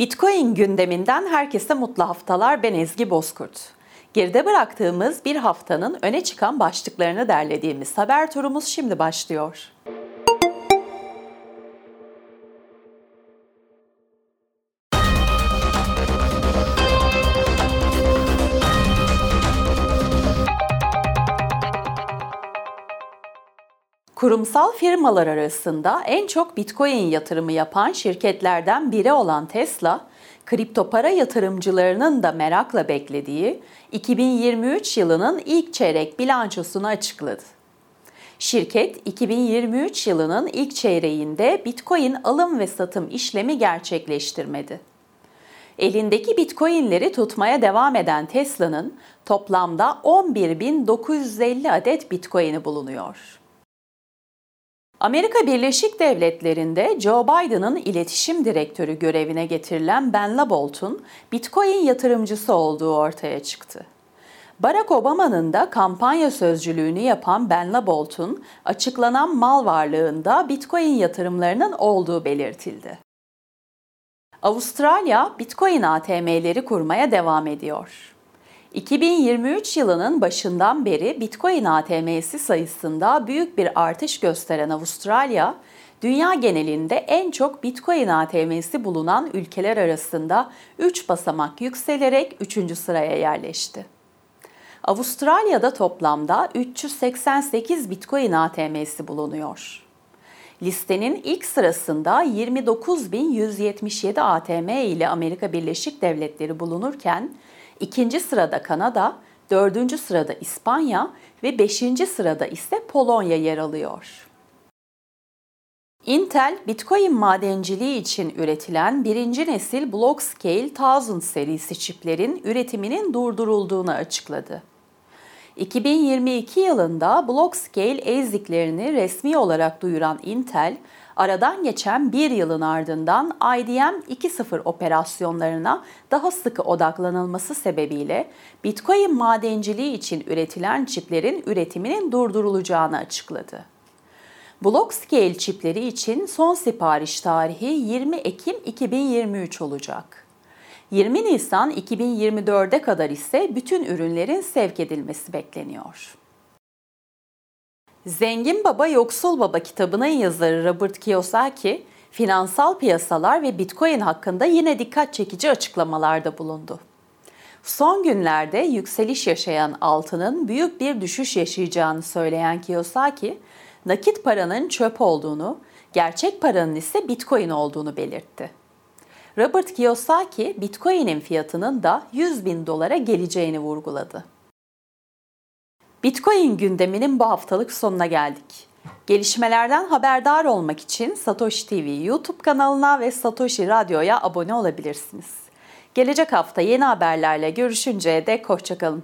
Bitcoin gündeminden herkese mutlu haftalar. Ben Ezgi Bozkurt. Geride bıraktığımız bir haftanın öne çıkan başlıklarını derlediğimiz haber turumuz şimdi başlıyor. Kurumsal firmalar arasında en çok Bitcoin yatırımı yapan şirketlerden biri olan Tesla, kripto para yatırımcılarının da merakla beklediği 2023 yılının ilk çeyrek bilançosunu açıkladı. Şirket, 2023 yılının ilk çeyreğinde Bitcoin alım ve satım işlemi gerçekleştirmedi. Elindeki Bitcoin'leri tutmaya devam eden Tesla'nın toplamda 11.950 adet Bitcoin'i bulunuyor. Amerika Birleşik Devletleri'nde Joe Biden'ın iletişim direktörü görevine getirilen Ben LaBolt'un Bitcoin yatırımcısı olduğu ortaya çıktı. Barack Obama'nın da kampanya sözcülüğünü yapan Ben LaBolt'un açıklanan mal varlığında Bitcoin yatırımlarının olduğu belirtildi. Avustralya, Bitcoin ATM'leri kurmaya devam ediyor. 2023 yılının başından beri Bitcoin ATM'si sayısında büyük bir artış gösteren Avustralya, dünya genelinde en çok Bitcoin ATM'si bulunan ülkeler arasında 3 basamak yükselerek 3. sıraya yerleşti. Avustralya'da toplamda 388 Bitcoin ATM'si bulunuyor. Listenin ilk sırasında 29.177 ATM ile Amerika Birleşik Devletleri bulunurken, İkinci sırada Kanada, dördüncü sırada İspanya ve beşinci sırada ise Polonya yer alıyor. Intel, Bitcoin madenciliği için üretilen birinci nesil BlockScale 1000 serisi çiplerin üretiminin durdurulduğunu açıkladı. 2022 yılında BlockScale ASIC'lerini resmi olarak duyuran Intel, aradan geçen bir yılın ardından IDM 2.0 operasyonlarına daha sıkı odaklanılması sebebiyle Bitcoin madenciliği için üretilen çiplerin üretiminin durdurulacağını açıkladı. BlockScale çipleri için son sipariş tarihi 20 Ekim 2023 olacak. 20 Nisan 2024'e kadar ise bütün ürünlerin sevk edilmesi bekleniyor. Zengin Baba Yoksul Baba kitabının yazarı Robert Kiyosaki, finansal piyasalar ve Bitcoin hakkında yine dikkat çekici açıklamalarda bulundu. Son günlerde yükseliş yaşayan altının büyük bir düşüş yaşayacağını söyleyen Kiyosaki, nakit paranın çöp olduğunu, gerçek paranın ise Bitcoin olduğunu belirtti. Robert Kiyosaki, Bitcoin'in fiyatının da $100.000 geleceğini vurguladı. Bitcoin gündeminin bu haftalık sonuna geldik. Gelişmelerden haberdar olmak için Satoshi TV YouTube kanalına ve Satoshi Radyo'ya abone olabilirsiniz. Gelecek hafta yeni haberlerle görüşünceye dek hoşça kalın.